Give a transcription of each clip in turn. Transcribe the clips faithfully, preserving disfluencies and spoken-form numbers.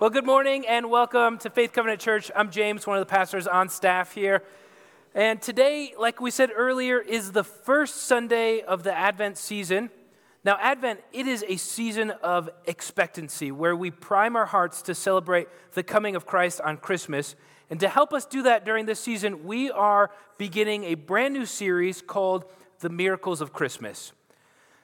Well, good morning and welcome to Faith Covenant Church. I'm James, one of the pastors on staff here. And today, like we said earlier, is the first Sunday of the Advent season. Now, Advent, it is a season of expectancy where we prime our hearts to celebrate the coming of Christ on Christmas. And to help us do that during this season, we are beginning a brand new series called The Miracles of Christmas.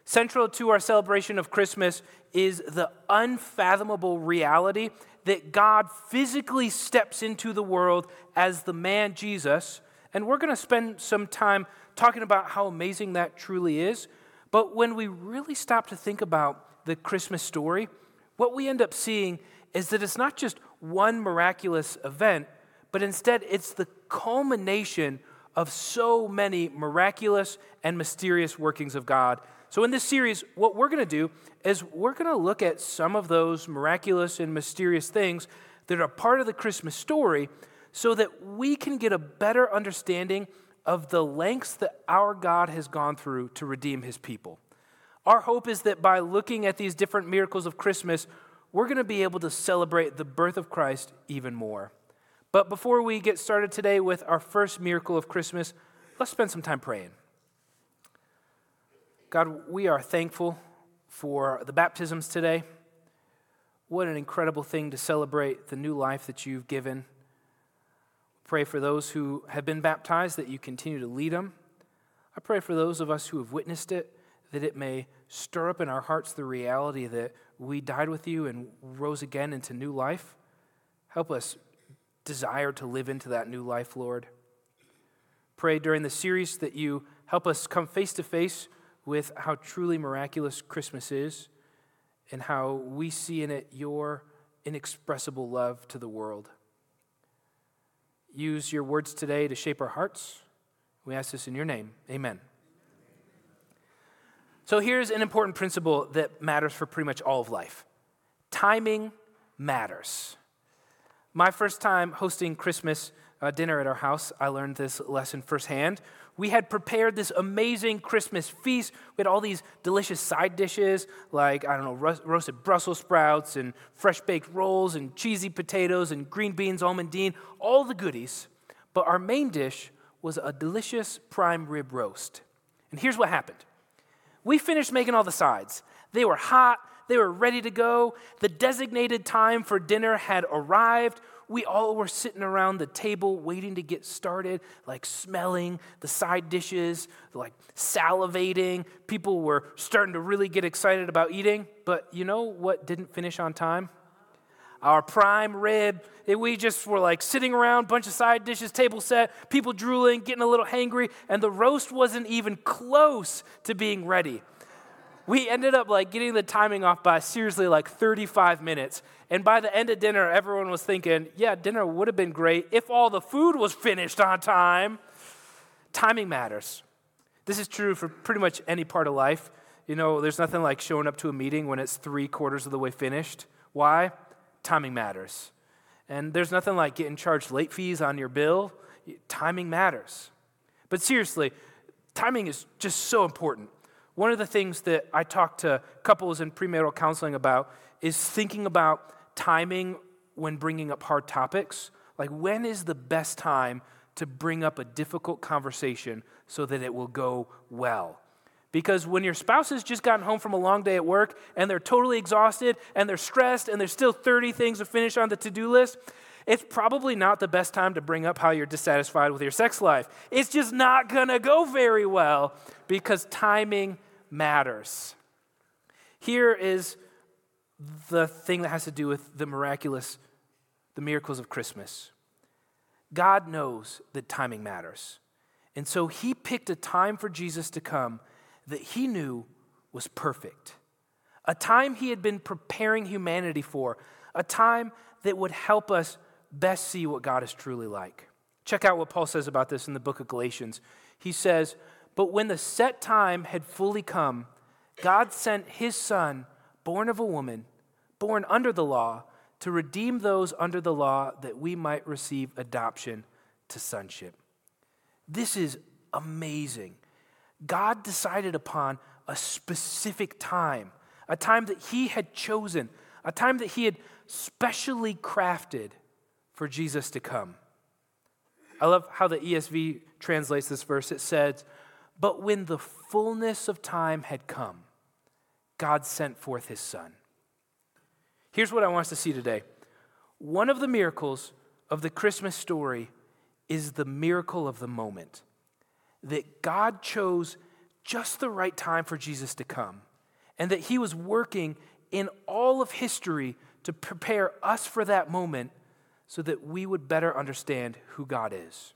Central to our celebration of Christmas is the unfathomable reality that God physically steps into the world as the man Jesus. And we're going to spend some time talking about how amazing that truly is. But when we really stop to think about the Christmas story, what we end up seeing is that it's not just one miraculous event, but instead it's the culmination of so many miraculous and mysterious workings of God. So in this series, what we're going to do is we're going to look at some of those miraculous and mysterious things that are part of the Christmas story so that we can get a better understanding of the lengths that our God has gone through to redeem his people. Our hope is that by looking at these different miracles of Christmas, we're going to be able to celebrate the birth of Christ even more. But before we get started today with our first miracle of Christmas, let's spend some time praying. God, we are thankful for the baptisms today. What an incredible thing to celebrate the new life that you've given. Pray for those who have been baptized that you continue to lead them. I pray for those of us who have witnessed it, that it may stir up in our hearts the reality that we died with you and rose again into new life. Help us desire to live into that new life, Lord. Pray during the series that you help us come face to face with how truly miraculous Christmas is and how we see in it your inexpressible love to the world. Use your words today to shape our hearts. We ask this in your name. Amen. So here's an important principle that matters for pretty much all of life. Timing matters. My first time hosting Christmas uh, dinner at our house, I learned this lesson firsthand. We had prepared this amazing Christmas feast. We had all these delicious side dishes like, I don't know, ro- roasted Brussels sprouts and fresh baked rolls and cheesy potatoes and green beans, almondine, all the goodies. But our main dish was a delicious prime rib roast. And here's what happened. We finished making all the sides. They were hot. They were ready to go. The designated time for dinner had arrived. We all were sitting around the table waiting to get started, like smelling the side dishes, like salivating. People were starting to really get excited about eating. But you know what didn't finish on time? Our prime rib. We just were like sitting around, bunch of side dishes, table set, people drooling, getting a little hangry, and the roast wasn't even close to being ready. We ended up like getting the timing off by seriously like thirty-five minutes. And by the end of dinner, everyone was thinking, yeah, dinner would have been great if all the food was finished on time. Timing matters. This is true for pretty much any part of life. You know, there's nothing like showing up to a meeting when it's three quarters of the way finished. Why? Timing matters. And there's nothing like getting charged late fees on your bill. Timing matters. But seriously, timing is just so important. One of the things that I talk to couples in premarital counseling about is thinking about timing when bringing up hard topics. Like, when is the best time to bring up a difficult conversation so that it will go well? Because when your spouse has just gotten home from a long day at work and they're totally exhausted and they're stressed and there's still thirty things to finish on the to-do list, it's probably not the best time to bring up how you're dissatisfied with your sex life. It's just not going to go very well because timing matters. Here is the thing that has to do with the miraculous, the miracles of Christmas. God knows that timing matters. And so he picked a time for Jesus to come that he knew was perfect. A time he had been preparing humanity for. A time that would help us best see what God is truly like. Check out what Paul says about this in the book of Galatians. He says, "But when the set time had fully come, God sent his son, born of a woman, born under the law, to redeem those under the law that we might receive adoption to sonship." This is amazing. God decided upon a specific time, a time that he had chosen, a time that he had specially crafted for Jesus to come. I love how the E S V translates this verse. It says, "But when the fullness of time had come, God sent forth his son." Here's what I want us to see today. One of the miracles of the Christmas story is the miracle of the moment, that God chose just the right time for Jesus to come, and that he was working in all of history to prepare us for that moment so that we would better understand who God is.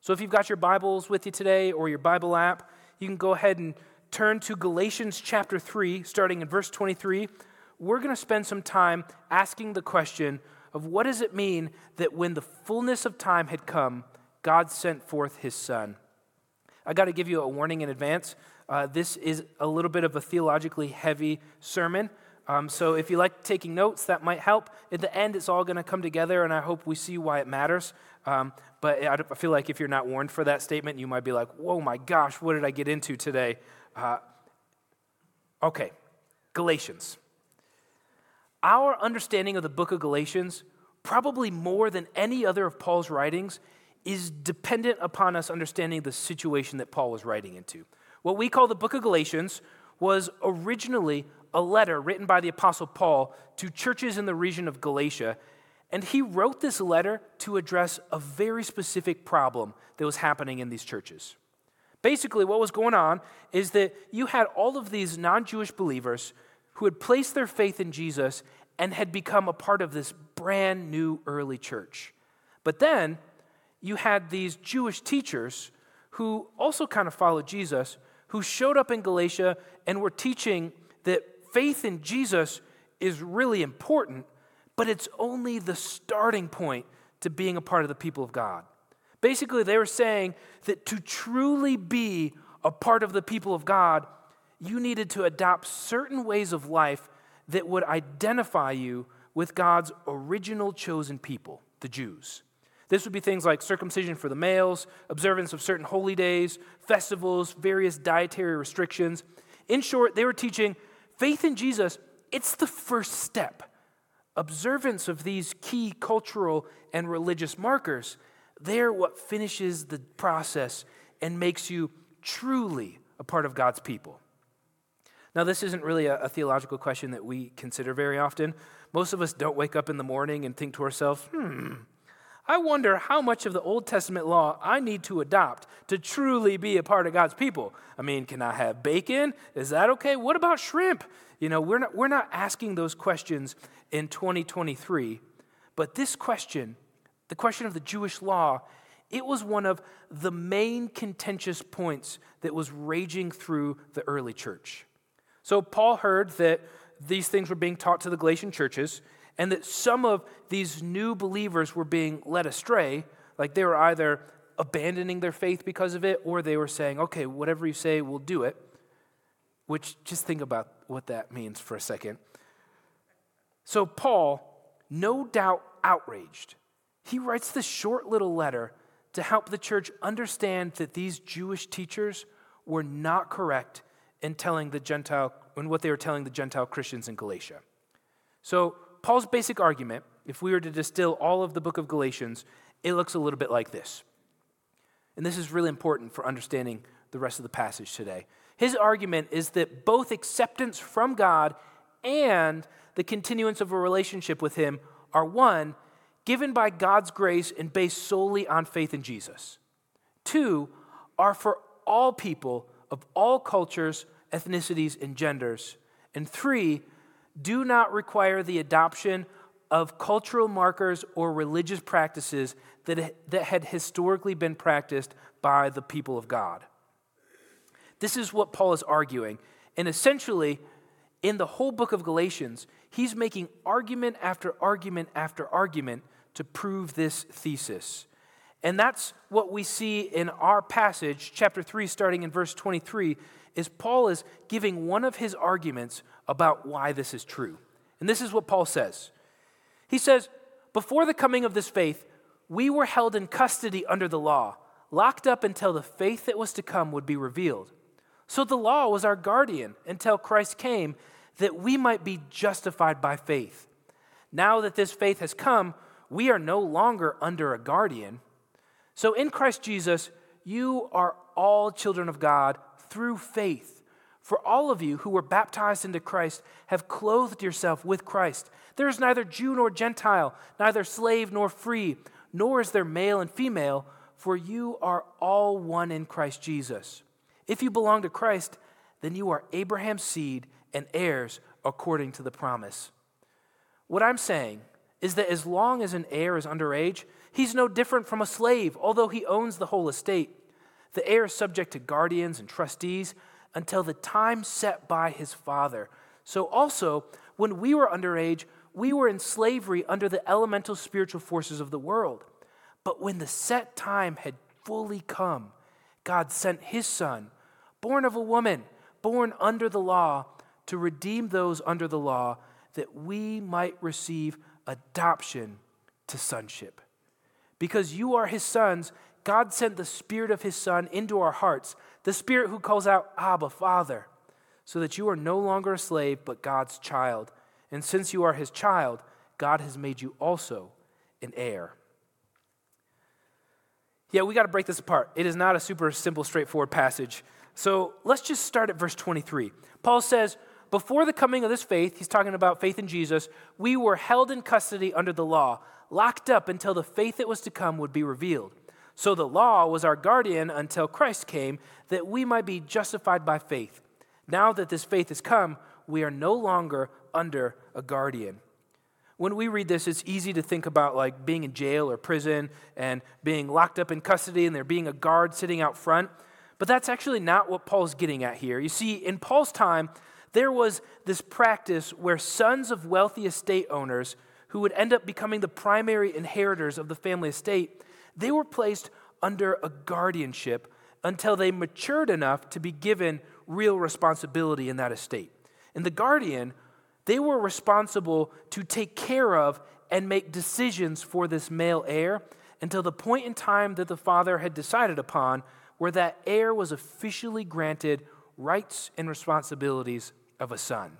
So if you've got your Bibles with you today or your Bible app, you can go ahead and turn to Galatians chapter three, starting in verse twenty-three. We're going to spend some time asking the question of what does it mean that when the fullness of time had come, God sent forth his son. I got to give you a warning in advance. Uh, this is a little bit of a theologically heavy sermon. Um, so if you like taking notes, that might help. At the end, it's all going to come together, and I hope we see why it matters. Um, but I feel like if you're not warned for that statement, you might be like, whoa, my gosh, what did I get into today? Uh, okay, Galatians. Our understanding of the book of Galatians, probably more than any other of Paul's writings, is dependent upon us understanding the situation that Paul was writing into. What we call the book of Galatians was originally a letter written by the Apostle Paul to churches in the region of Galatia, and he wrote this letter to address a very specific problem that was happening in these churches. Basically, what was going on is that you had all of these non-Jewish believers who had placed their faith in Jesus and had become a part of this brand new early church. But then you had these Jewish teachers who also kind of followed Jesus, who showed up in Galatia and were teaching that faith in Jesus is really important, but it's only the starting point to being a part of the people of God. Basically, they were saying that to truly be a part of the people of God, you needed to adopt certain ways of life that would identify you with God's original chosen people, the Jews. This would be things like circumcision for the males, observance of certain holy days, festivals, various dietary restrictions. In short, they were teaching faith in Jesus, it's the first step. Observance of these key cultural and religious markers, they're what finishes the process and makes you truly a part of God's people. Now, this isn't really a, a theological question that we consider very often. Most of us don't wake up in the morning and think to ourselves, hmm, I wonder how much of the Old Testament law I need to adopt to truly be a part of God's people. I mean, can I have bacon? Is that okay? What about shrimp? You know, we're not, we're not asking those questions in twenty twenty-three, but this question, the question of the Jewish law, it was one of the main contentious points that was raging through the early church. So Paul heard that these things were being taught to the Galatian churches and that some of these new believers were being led astray, like they were either abandoning their faith because of it or they were saying, okay, whatever you say, we'll do it, which just think about what that means for a second. So Paul, no doubt outraged, he writes this short little letter to help the church understand that these Jewish teachers were not correct in telling the Gentile, in what they were telling the Gentile Christians in Galatia. So Paul's basic argument, if we were to distill all of the book of Galatians, it looks a little bit like this. And this is really important for understanding the rest of the passage today. His argument is that both acceptance from God and the continuance of a relationship with him are one, given by God's grace and based solely on faith in Jesus. Two, are for all people of all cultures, ethnicities, and genders. And three, do not require the adoption of cultural markers or religious practices that, that had historically been practiced by the people of God. This is what Paul is arguing. And essentially, in the whole book of Galatians, he's making argument after argument after argument to prove this thesis. And that's what we see in our passage, chapter three, starting in verse twenty-three, is Paul is giving one of his arguments about why this is true. And this is what Paul says. He says, "Before the coming of this faith, we were held in custody under the law, locked up until the faith that was to come would be revealed. So the law was our guardian until Christ came, that we might be justified by faith. Now that this faith has come, we are no longer under a guardian. So in Christ Jesus, you are all children of God through faith. For all of you who were baptized into Christ have clothed yourself with Christ. There is neither Jew nor Gentile, neither slave nor free, nor is there male and female, for you are all one in Christ Jesus. If you belong to Christ, then you are Abraham's seed and heirs according to the promise. What I'm saying is that as long as an heir is underage, he's no different from a slave, although he owns the whole estate. The heir is subject to guardians and trustees until the time set by his father. So also, when we were underage, we were in slavery under the elemental spiritual forces of the world. But when the set time had fully come, God sent his son, born of a woman, born under the law, to redeem those under the law, that we might receive adoption to sonship. Because you are his sons, God sent the Spirit of his Son into our hearts, the Spirit who calls out, Abba, Father, so that you are no longer a slave, but God's child. And since you are his child, God has made you also an heir. Yeah, we got to break this apart. It is not a super simple, straightforward passage. So let's just start at verse twenty-three. Paul says, before the coming of this faith, he's talking about faith in Jesus, we were held in custody under the law, locked up until the faith that was to come would be revealed. So the law was our guardian until Christ came, that we might be justified by faith. Now that this faith has come, we are no longer under a guardian. When we read this, it's easy to think about like being in jail or prison and being locked up in custody and there being a guard sitting out front. But that's actually not what Paul's getting at here. You see, in Paul's time, there was this practice where sons of wealthy estate owners who would end up becoming the primary inheritors of the family estate, they were placed under a guardianship until they matured enough to be given real responsibility in that estate. And the guardian, they were responsible to take care of and make decisions for this male heir until the point in time that the father had decided upon where that heir was officially granted rights and responsibilities of a son.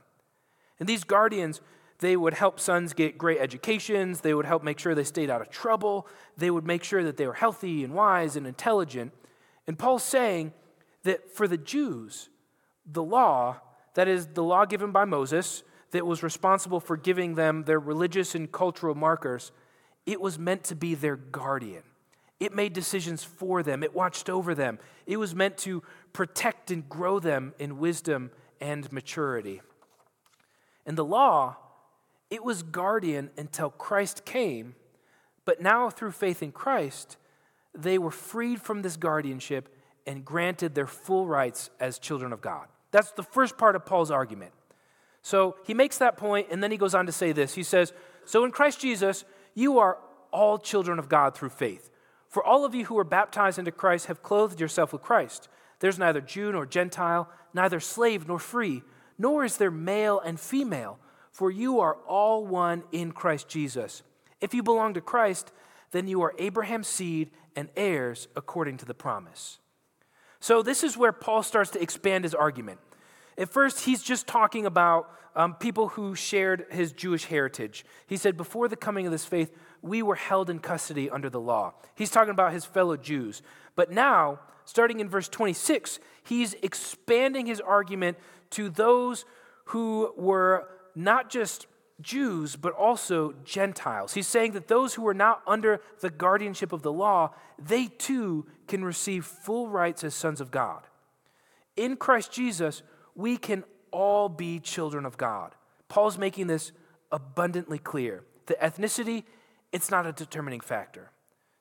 And these guardians, they would help sons get great educations. They would help make sure they stayed out of trouble. They would make sure that they were healthy and wise and intelligent. And Paul's saying that for the Jews, the law, that is the law given by Moses, that was responsible for giving them their religious and cultural markers, it was meant to be their guardian. It made decisions for them. It watched over them. It was meant to protect and grow them in wisdom and maturity. And the law, it was guardian until Christ came, but now through faith in Christ, they were freed from this guardianship and granted their full rights as children of God. That's the first part of Paul's argument. So he makes that point, and then he goes on to say this. He says, so in Christ Jesus, you are all children of God through faith. For all of you who were baptized into Christ have clothed yourself with Christ. There's neither Jew nor Gentile, neither slave nor free, nor is there male and female, for you are all one in Christ Jesus. If you belong to Christ, then you are Abraham's seed and heirs according to the promise. So this is where Paul starts to expand his argument. At first, he's just talking about um, people who shared his Jewish heritage. He said, before the coming of this faith, we were held in custody under the law. He's talking about his fellow Jews. But now, starting in verse twenty-six, he's expanding his argument to those who were not just Jews, but also Gentiles. He's saying that those who are not under the guardianship of the law, they too can receive full rights as sons of God. In Christ Jesus, we can all be children of God. Paul's making this abundantly clear. The ethnicity, it's not a determining factor.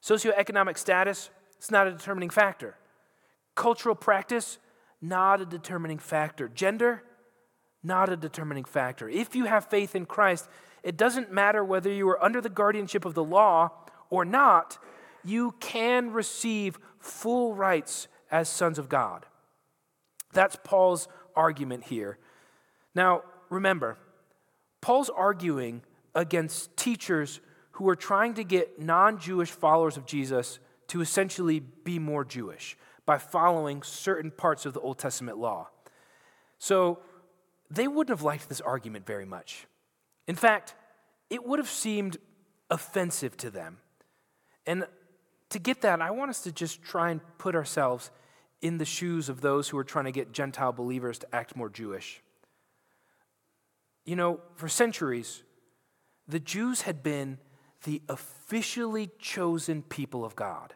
Socioeconomic status, it's not a determining factor. Cultural practice, not a determining factor. Gender, not a determining factor. If you have faith in Christ, it doesn't matter whether you are under the guardianship of the law or not, you can receive full rights as sons of God. That's Paul's argument here. Now, remember, Paul's arguing against teachers who are trying to get non-Jewish followers of Jesus to essentially be more Jewish by following certain parts of the Old Testament law. So, they wouldn't have liked this argument very much. In fact, it would have seemed offensive to them. And to get that, I want us to just try and put ourselves in the shoes of those who are trying to get Gentile believers to act more Jewish. You know, for centuries, the Jews had been the officially chosen people of God.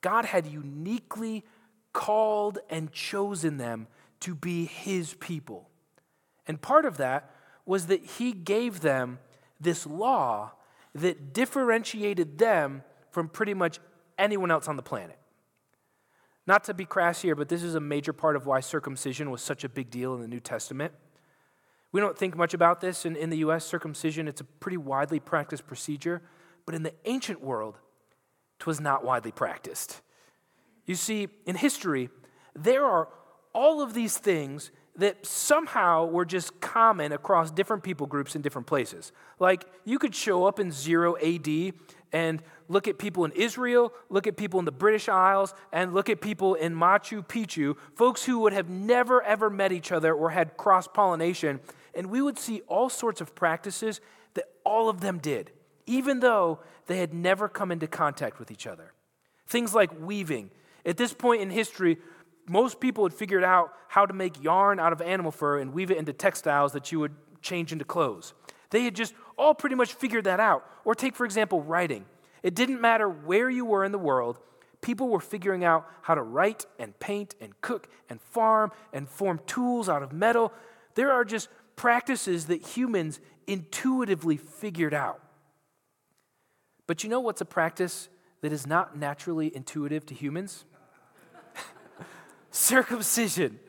God had uniquely called and chosen them to be his people. And part of that was that he gave them this law that differentiated them from pretty much anyone else on the planet. Not to be crass here, but this is a major part of why circumcision was such a big deal in the New Testament. We don't think much about this in, in the U S Circumcision, it's a pretty widely practiced procedure, but in the ancient world, it was not widely practiced. You see, in history, there are all of these things that somehow were just common across different people groups in different places. Like, you could show up in zero A D and look at people in Israel, look at people in the British Isles, and look at people in Machu Picchu, folks who would have never, ever met each other or had cross-pollination, and we would see all sorts of practices that all of them did, even though they had never come into contact with each other. Things like weaving. At this point in history, most people had figured out how to make yarn out of animal fur and weave it into textiles that you would change into clothes. They had just all pretty much figured that out. Or take, for example, writing. It didn't matter where you were in the world, people were figuring out how to write and paint and cook and farm and form tools out of metal. There are just practices that humans intuitively figured out. But you know what's a practice that is not naturally intuitive to humans? Circumcision.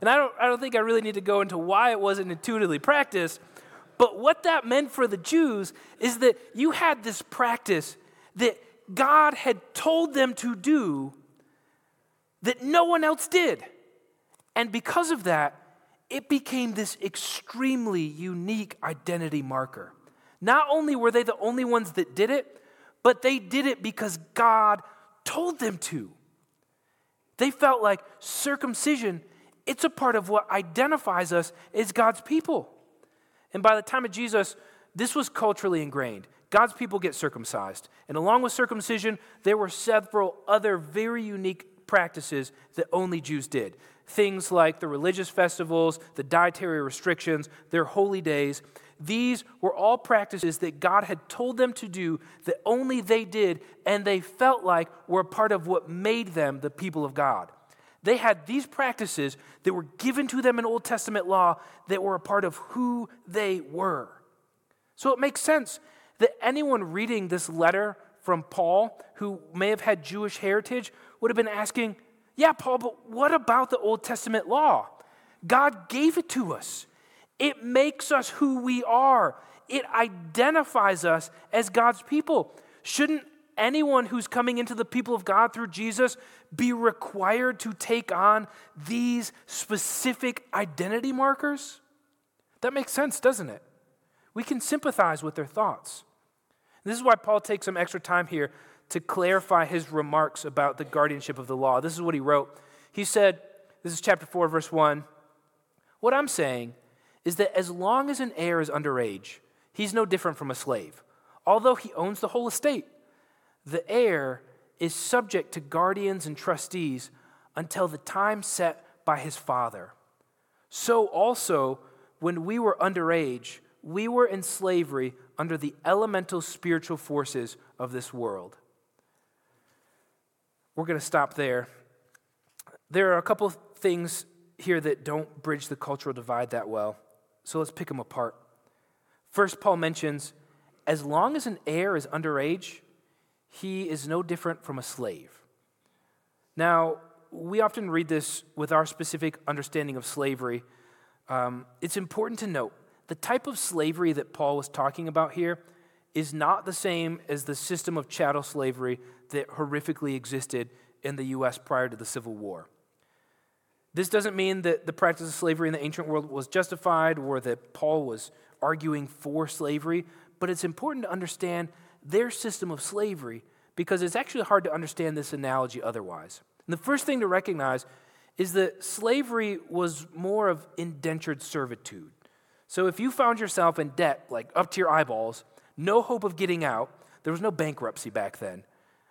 And I don't I don't think I really need to go into why it wasn't intuitively practiced, but what that meant for the Jews is that you had this practice that God had told them to do that no one else did. And because of that, it became this extremely unique identity marker. Not only were they the only ones that did it, but they did it because God told them to. They felt like circumcision, it's a part of what identifies us as God's people. And by the time of Jesus, this was culturally ingrained. God's people get circumcised. And along with circumcision, there were several other very unique practices that only Jews did. Things like the religious festivals, the dietary restrictions, their holy days. These were all practices that God had told them to do that only they did, and they felt like were a part of what made them the people of God. They had these practices that were given to them in Old Testament law that were a part of who they were. So it makes sense that anyone reading this letter from Paul who may have had Jewish heritage would have been asking, yeah, Paul, but what about the Old Testament law? God gave it to us. It makes us who we are. It identifies us as God's people. Shouldn't anyone who's coming into the people of God through Jesus be required to take on these specific identity markers? That makes sense, doesn't it? We can sympathize with their thoughts. This is why Paul takes some extra time here to clarify his remarks about the guardianship of the law. This is what he wrote. He said, this is chapter four, verse one, what I'm saying is that as long as an heir is underage, he's no different from a slave, although he owns the whole estate. The heir is subject to guardians and trustees until the time set by his father. So also, when we were underage, we were in slavery under the elemental spiritual forces of this world. We're going to stop there. There are a couple of things here that don't bridge the cultural divide that well, so let's pick them apart. First, Paul mentions, as long as an heir is underage, he is no different from a slave. Now, we often read this with our specific understanding of slavery. Um, it's important to note the type of slavery that Paul was talking about here is not the same as the system of chattel slavery that horrifically existed in the U S prior to the Civil War. This doesn't mean that the practice of slavery in the ancient world was justified or that Paul was arguing for slavery, but it's important to understand their system of slavery because it's actually hard to understand this analogy otherwise. And the first thing to recognize is that slavery was more of indentured servitude. So if you found yourself in debt, like up to your eyeballs, no hope of getting out. There was no bankruptcy back then.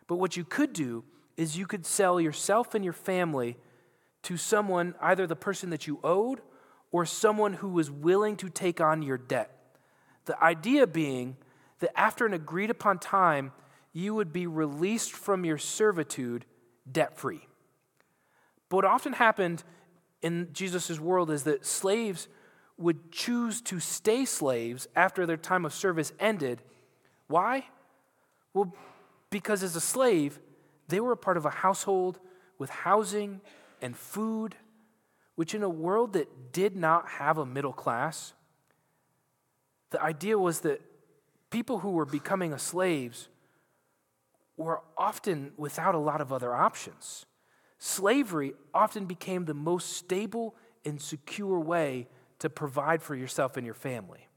But what you could do is you could sell yourself and your family to someone, either the person that you owed or someone who was willing to take on your debt. The idea being that after an agreed upon time, you would be released from your servitude debt-free. But what often happened in Jesus' world is that slaves would choose to stay slaves after their time of service ended. Why? Well, because as a slave, they were a part of a household with housing and food, which in a world that did not have a middle class, the idea was that people who were becoming slaves were often without a lot of other options. Slavery often became the most stable and secure way to provide for yourself and your family.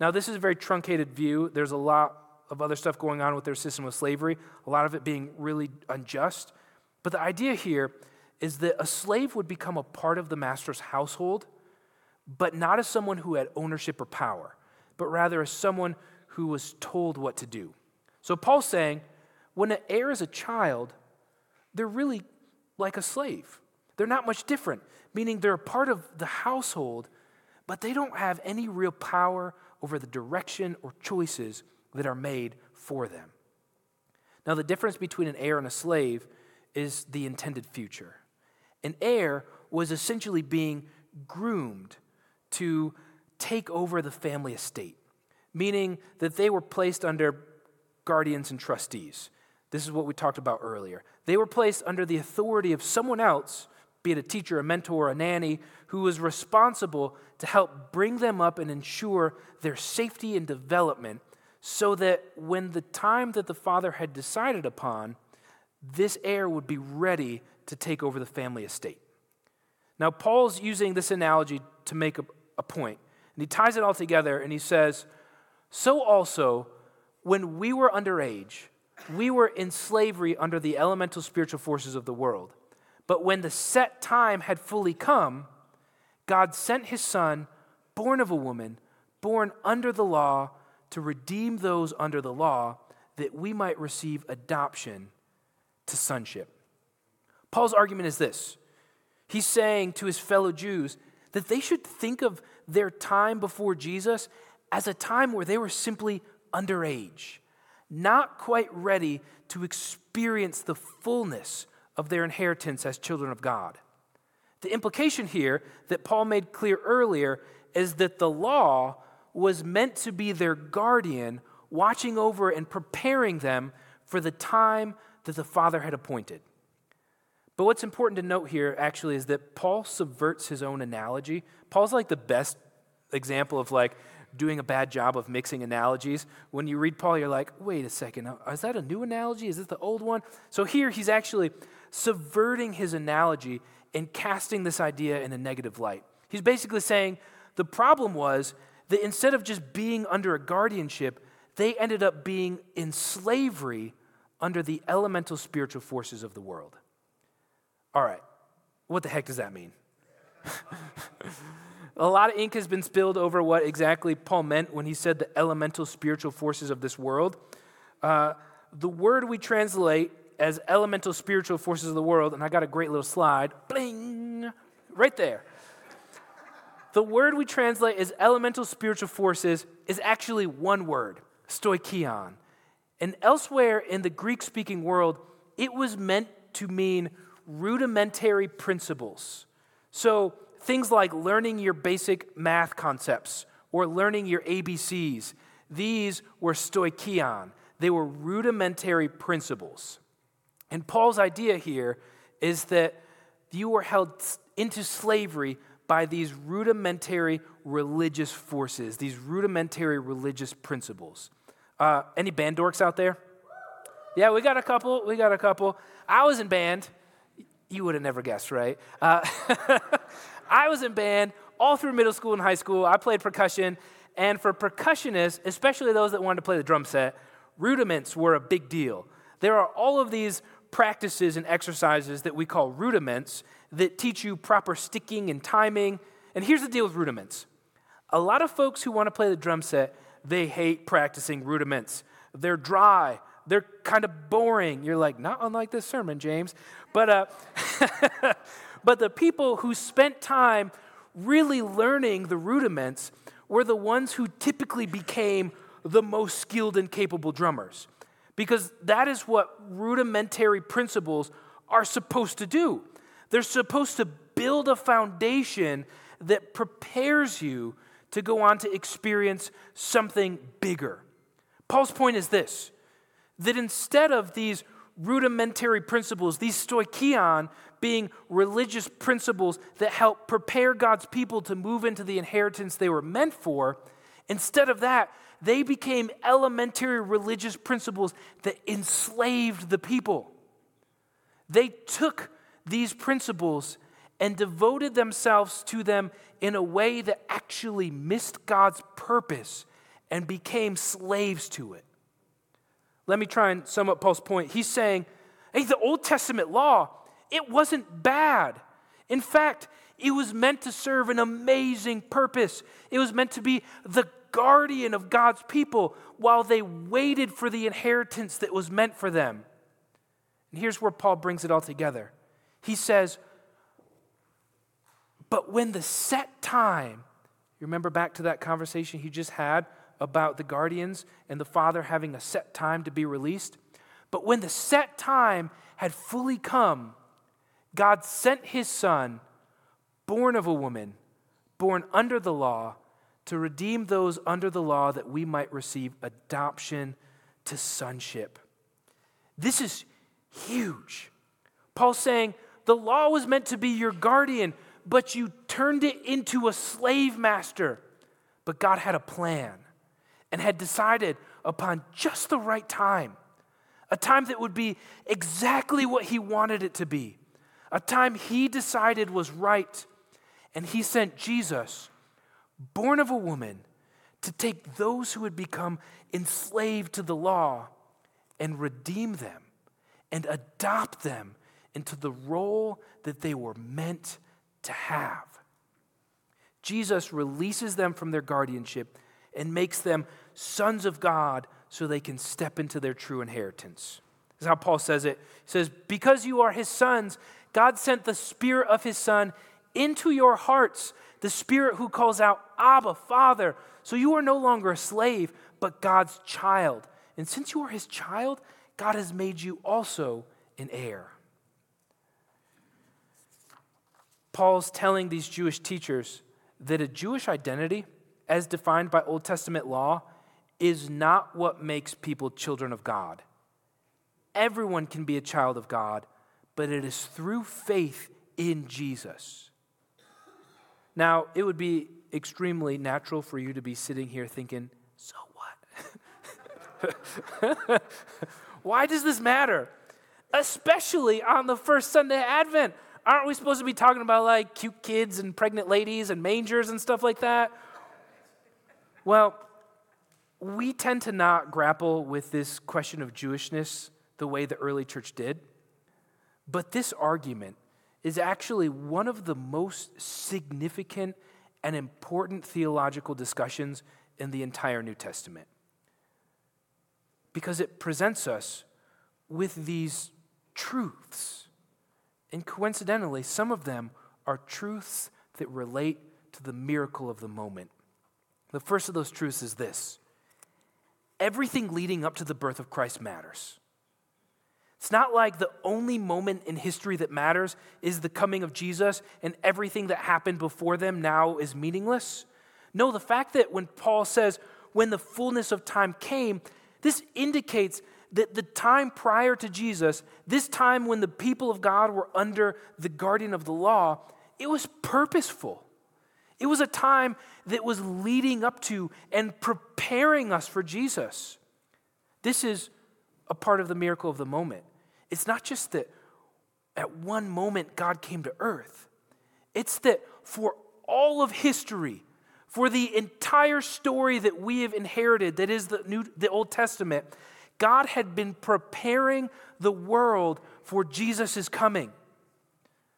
Now, this is a very truncated view. There's a lot of other stuff going on with their system of slavery, a lot of it being really unjust. But the idea here is that a slave would become a part of the master's household, but not as someone who had ownership or power, but rather as someone who was told what to do. So Paul's saying, when an heir is a child, they're really like a slave. They're not much different, meaning they're a part of the household, but they don't have any real power over the direction or choices that are made for them. Now, the difference between an heir and a slave is the intended future. An heir was essentially being groomed to take over the family estate, meaning that they were placed under guardians and trustees. This is what we talked about earlier. They were placed under the authority of someone else, be it a teacher, a mentor, a nanny, who was responsible to help bring them up and ensure their safety and development, so that when the time that the father had decided upon, this heir would be ready to take over the family estate. Now, Paul's using this analogy to make a, a point, and he ties it all together, and he says, so also, when we were underage, we were in slavery under the elemental spiritual forces of the world. But when the set time had fully come, God sent his son, born of a woman, born under the law, to redeem those under the law, that we might receive adoption to sonship. Paul's argument is this. He's saying to his fellow Jews that they should think of their time before Jesus as a time where they were simply underage, not quite ready to experience the fullness of their inheritance as children of God. The implication here that Paul made clear earlier is that the law was meant to be their guardian, watching over and preparing them for the time that the Father had appointed. But what's important to note here, actually, is that Paul subverts his own analogy. Paul's like the best example of like doing a bad job of mixing analogies. When you read Paul, you're like, wait a second, is that a new analogy? Is this the old one? So here he's actually subverting his analogy and casting this idea in a negative light. He's basically saying the problem was that instead of just being under a guardianship, they ended up being in slavery under the elemental spiritual forces of the world. All right, what the heck does that mean? A lot of ink has been spilled over what exactly Paul meant when he said the elemental spiritual forces of this world. Uh, the word we translate as elemental spiritual forces of the world, and I got a great little slide, bling, right there. The word we translate as elemental spiritual forces is actually one word, stoichion. And elsewhere in the Greek-speaking world, it was meant to mean rudimentary principles. So things like learning your basic math concepts or learning your A B Cs, these were stoichion. They were rudimentary principles. And Paul's idea here is that you were held into slavery by these rudimentary religious forces, these rudimentary religious principles. Uh, any band dorks out there? Yeah, we got a couple, we got a couple. I was in band. You would have never guessed, right? Uh, I was in band all through middle school and high school. I played percussion, and for percussionists, especially those that wanted to play the drum set, rudiments were a big deal. There are all of these practices and exercises that we call rudiments that teach you proper sticking and timing. And here's the deal with rudiments. A lot of folks who want to play the drum set, they hate practicing rudiments. They're dry. They're kind of boring. You're like, not unlike this sermon, James. But uh, but the people who spent time really learning the rudiments were the ones who typically became the most skilled and capable drummers, because that is what rudimentary principles are supposed to do. They're supposed to build a foundation that prepares you to go on to experience something bigger. Paul's point is this, that instead of these rudimentary principles, these stoichion being religious principles that help prepare God's people to move into the inheritance they were meant for, instead of that, they became elementary religious principles that enslaved the people. They took these principles and devoted themselves to them in a way that actually missed God's purpose and became slaves to it. Let me try and sum up Paul's point. He's saying, hey, the Old Testament law, it wasn't bad. In fact, it was meant to serve an amazing purpose. It was meant to be the guardian of God's people while they waited for the inheritance that was meant for them. And here's where Paul brings it all together. He says, but when the set time, you remember back to that conversation he just had about the guardians and the father having a set time to be released. But when the set time had fully come, God sent his son, born of a woman, born under the law, to redeem those under the law that we might receive adoption to sonship. This is huge. Paul's saying the law was meant to be your guardian, but you turned it into a slave master. But God had a plan and had decided upon just the right time, a time that would be exactly what he wanted it to be, a time he decided was right, and he sent Jesus, born of a woman, to take those who had become enslaved to the law and redeem them and adopt them into the role that they were meant to have. Jesus releases them from their guardianship and makes them sons of God so they can step into their true inheritance. This is how Paul says it. He says, because you are his sons, God sent the Spirit of his Son into your hearts, the Spirit who calls out, Abba, Father. So you are no longer a slave, but God's child. And since you are his child, God has made you also an heir. Paul's telling these Jewish teachers that a Jewish identity, as defined by Old Testament law, is not what makes people children of God. Everyone can be a child of God, but it is through faith in Jesus. Now, it would be extremely natural for you to be sitting here thinking, so what? Why does this matter? Especially on the first Sunday of Advent. Aren't we supposed to be talking about like cute kids and pregnant ladies and mangers and stuff like that? Well, we tend to not grapple with this question of Jewishness the way the early church did. But this argument is actually one of the most significant and important theological discussions in the entire New Testament, because it presents us with these truths. And coincidentally, some of them are truths that relate to the miracle of the moment. The first of those truths is this. Everything leading up to the birth of Christ matters. It's not like the only moment in history that matters is the coming of Jesus and everything that happened before them now is meaningless. No, the fact that when Paul says, when the fullness of time came, this indicates that the time prior to Jesus, this time when the people of God were under the guardian of the law, it was purposeful. It was a time that was leading up to and preparing us for Jesus. This is a part of the miracle of the moment. It's not just that at one moment God came to earth. It's that for all of history, for the entire story that we have inherited, that is the New, the Old Testament, God had been preparing the world for Jesus' coming.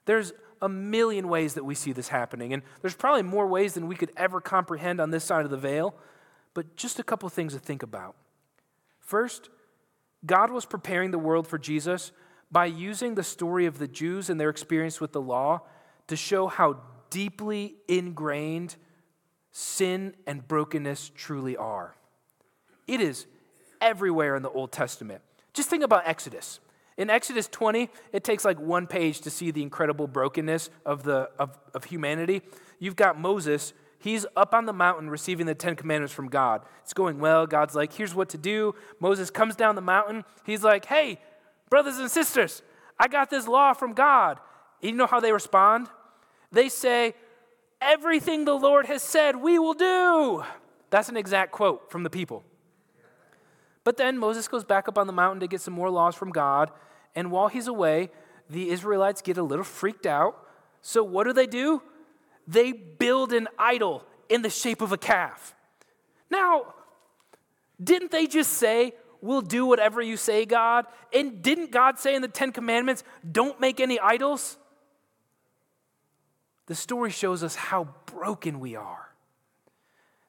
There's a million ways that we see this happening, and there's probably more ways than we could ever comprehend on this side of the veil. but just a couple things to think about. First, God was preparing the world for Jesus by using the story of the Jews and their experience with the law to show how deeply ingrained sin and brokenness truly are. It is everywhere in the Old Testament. Just think about Exodus. In Exodus twenty, it takes like one page to see the incredible brokenness of the of, of humanity. You've got Moses. He's up on the mountain receiving the Ten Commandments from God. It's going well. God's like, here's what to do. Moses comes down the mountain. He's like, hey, brothers and sisters, I got this law from God. And you know how they respond? They say, everything the Lord has said, we will do. That's an exact quote from the people. But then Moses goes back up on the mountain to get some more laws from God. And while he's away, the Israelites get a little freaked out. So what do they do? They build an idol in the shape of a calf. Now, didn't they just say, we'll do whatever you say, God? And didn't God say in the Ten Commandments, don't make any idols? The story shows us how broken we are.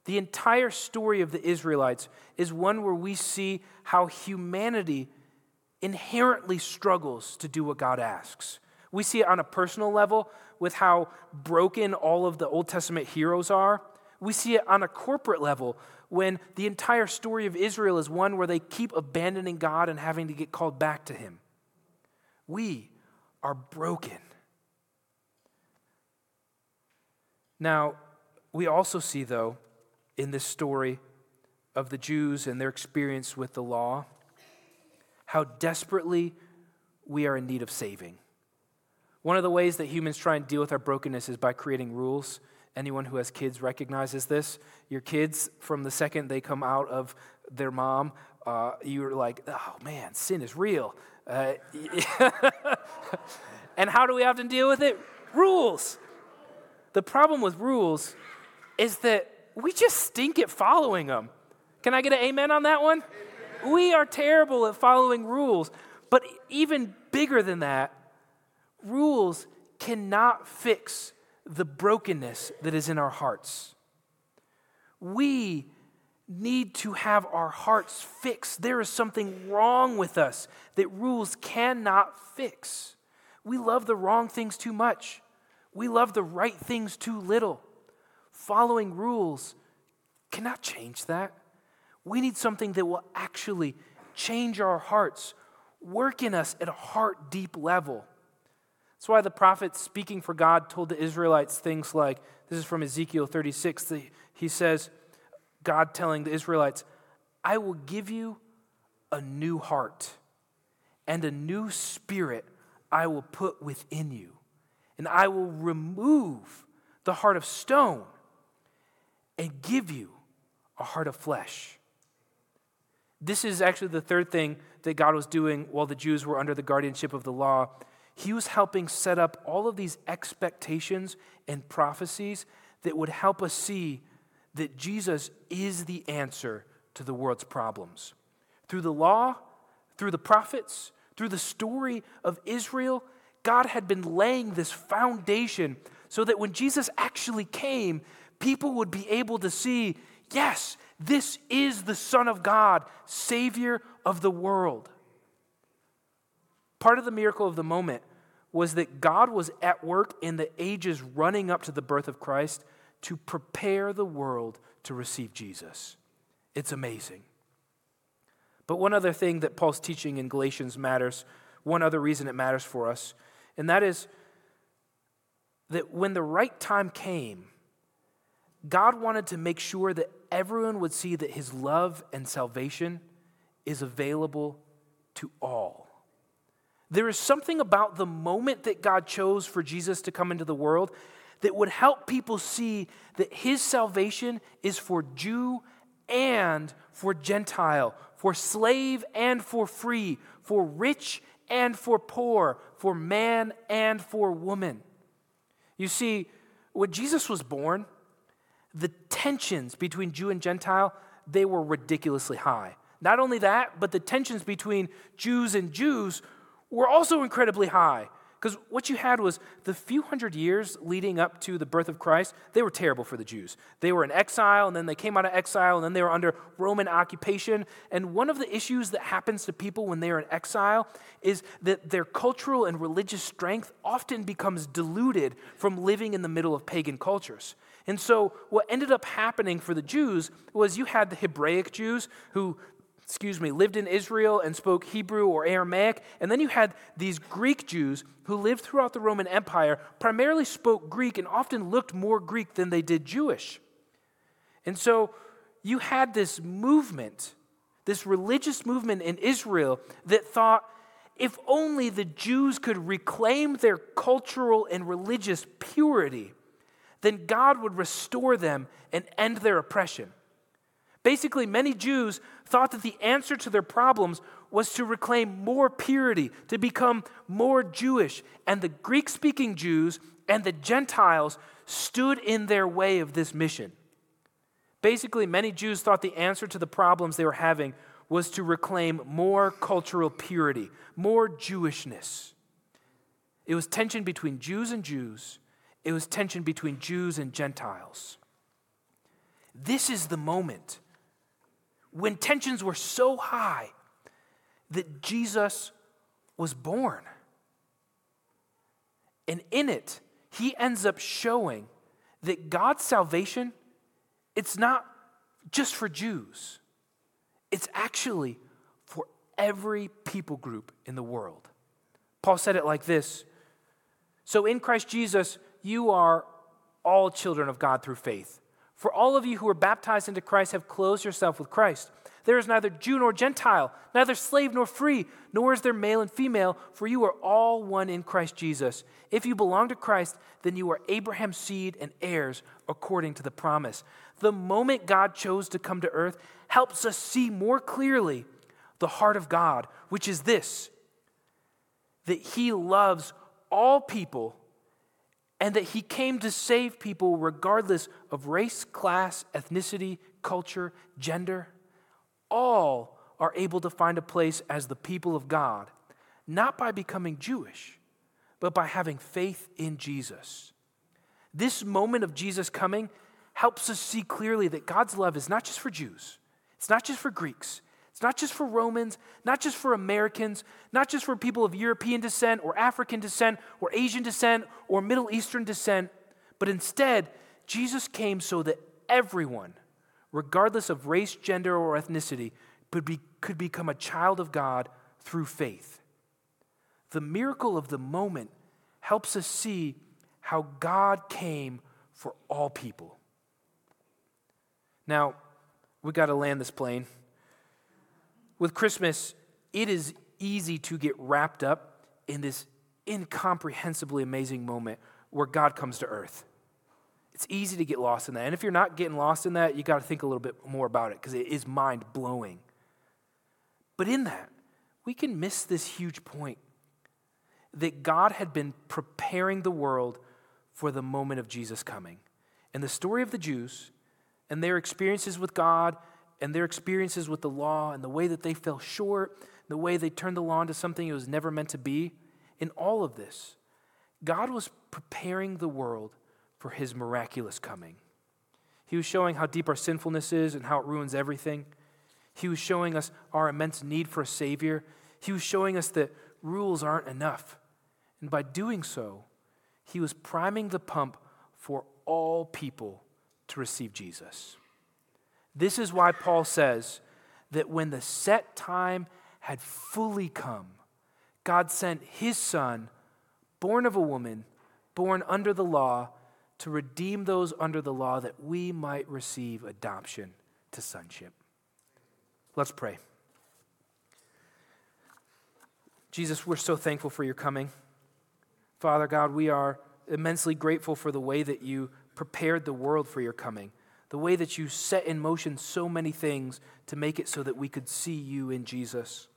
The entire story of the Israelites is one where we see how humanity inherently struggles to do what God asks. We see it on a personal level with how broken all of the Old Testament heroes are. We see it on a corporate level when the entire story of Israel is one where they keep abandoning God and having to get called back to Him. We are broken. Now, we also see, though, in this story of the Jews and their experience with the law, how desperately we are in need of saving. One of the ways that humans try and deal with our brokenness is by creating rules. Anyone who has kids recognizes this. Your kids, from the second they come out of their mom, uh, you're like, oh man, sin is real. Uh, and how do we often deal with it? Rules. The problem with rules is that we just stink at following them. Can I get an amen on that one? Amen. We are terrible at following rules. But even bigger than that, rules cannot fix the brokenness that is in our hearts. We need to have our hearts fixed. There is something wrong with us that rules cannot fix. We love the wrong things too much. We love the right things too little. Following rules cannot change that. We need something that will actually change our hearts, work in us at a heart deep level. That's why the prophet speaking for God told the Israelites things like, this is from Ezekiel thirty-six, he says, God telling the Israelites, I will give you a new heart and a new spirit I will put within you, and I will remove the heart of stone and give you a heart of flesh. This is actually the third thing that God was doing while the Jews were under the guardianship of the law. He was helping set up all of these expectations and prophecies that would help us see that Jesus is the answer to the world's problems. Through the law, through the prophets, through the story of Israel, God had been laying this foundation so that when Jesus actually came, people would be able to see, yes, this is the Son of God, Savior of the world. Part of the miracle of the moment was that God was at work in the ages running up to the birth of Christ to prepare the world to receive Jesus. It's amazing. But one other thing that Paul's teaching in Galatians matters, one other reason it matters for us, and that is that when the right time came, God wanted to make sure that everyone would see that His love and salvation is available to all. There is something about the moment that God chose for Jesus to come into the world that would help people see that His salvation is for Jew and for Gentile, for slave and for free, for rich and for poor, for man and for woman. You see, when Jesus was born, the tensions between Jew and Gentile, they were ridiculously high. Not only that, but the tensions between Jews and Jews were also incredibly high. Because what you had was the few hundred years leading up to the birth of Christ, they were terrible for the Jews. They were in exile, and then they came out of exile, and then they were under Roman occupation. And one of the issues that happens to people when they are in exile is that their cultural and religious strength often becomes diluted from living in the middle of pagan cultures. And so what ended up happening for the Jews was you had the Hebraic Jews who excuse me, lived in Israel and spoke Hebrew or Aramaic. And then you had these Greek Jews who lived throughout the Roman Empire, primarily spoke Greek and often looked more Greek than they did Jewish. And so you had this movement, this religious movement in Israel that thought if only the Jews could reclaim their cultural and religious purity, then God would restore them and end their oppression. Basically, many Jews thought that the answer to their problems was to reclaim more purity, to become more Jewish. And the Greek-speaking Jews and the Gentiles stood in their way of this mission. Basically, many Jews thought the answer to the problems they were having was to reclaim more cultural purity, more Jewishness. It was tension between Jews and Jews. It was tension between Jews and Gentiles. This is the moment when tensions were so high that Jesus was born. And in it, he ends up showing that God's salvation, it's not just for Jews. It's actually for every people group in the world. Paul said it like this: so in Christ Jesus, you are all children of God through faith. For all of you who are baptized into Christ have clothed yourself with Christ. There is neither Jew nor Gentile, neither slave nor free, nor is there male and female, for you are all one in Christ Jesus. If you belong to Christ, then you are Abraham's seed and heirs according to the promise. The moment God chose to come to earth helps us see more clearly the heart of God, which is this: that he loves all people, and that he came to save people regardless of race, class, ethnicity, culture, gender. All are able to find a place as the people of God, not by becoming Jewish, but by having faith in Jesus. This moment of Jesus coming helps us see clearly that God's love is not just for Jews. It's not just for Greeks. It's not just for Romans, not just for Americans, not just for people of European descent or African descent or Asian descent or Middle Eastern descent, but instead, Jesus came so that everyone, regardless of race, gender, or ethnicity, could be, could become a child of God through faith. The miracle of the moment helps us see how God came for all people. Now, we got to land this plane. With Christmas, it is easy to get wrapped up in this incomprehensibly amazing moment where God comes to earth. It's easy to get lost in that. And if you're not getting lost in that, you got to think a little bit more about it because it is mind-blowing. But in that, we can miss this huge point that God had been preparing the world for the moment of Jesus coming. And the story of the Jews and their experiences with God and their experiences with the law and the way that they fell short, the way they turned the law into something it was never meant to be, in all of this, God was preparing the world for his miraculous coming. He was showing how deep our sinfulness is and how it ruins everything. He was showing us our immense need for a Savior. He was showing us that rules aren't enough. And by doing so, he was priming the pump for all people to receive Jesus. This is why Paul says that when the set time had fully come, God sent his son, born of a woman, born under the law, to redeem those under the law that we might receive adoption to sonship. Let's pray. Jesus, we're so thankful for your coming. Father God, we are immensely grateful for the way that you prepared the world for your coming, the way that you set in motion so many things to make it so that we could see you in Jesus.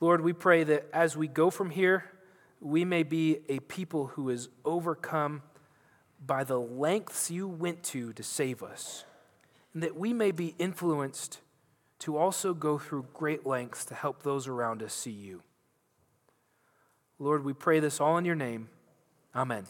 Lord, we pray that as we go from here, we may be a people who is overcome by the lengths you went to to save us, and that we may be influenced to also go through great lengths to help those around us see you. Lord, we pray this all in your name. Amen.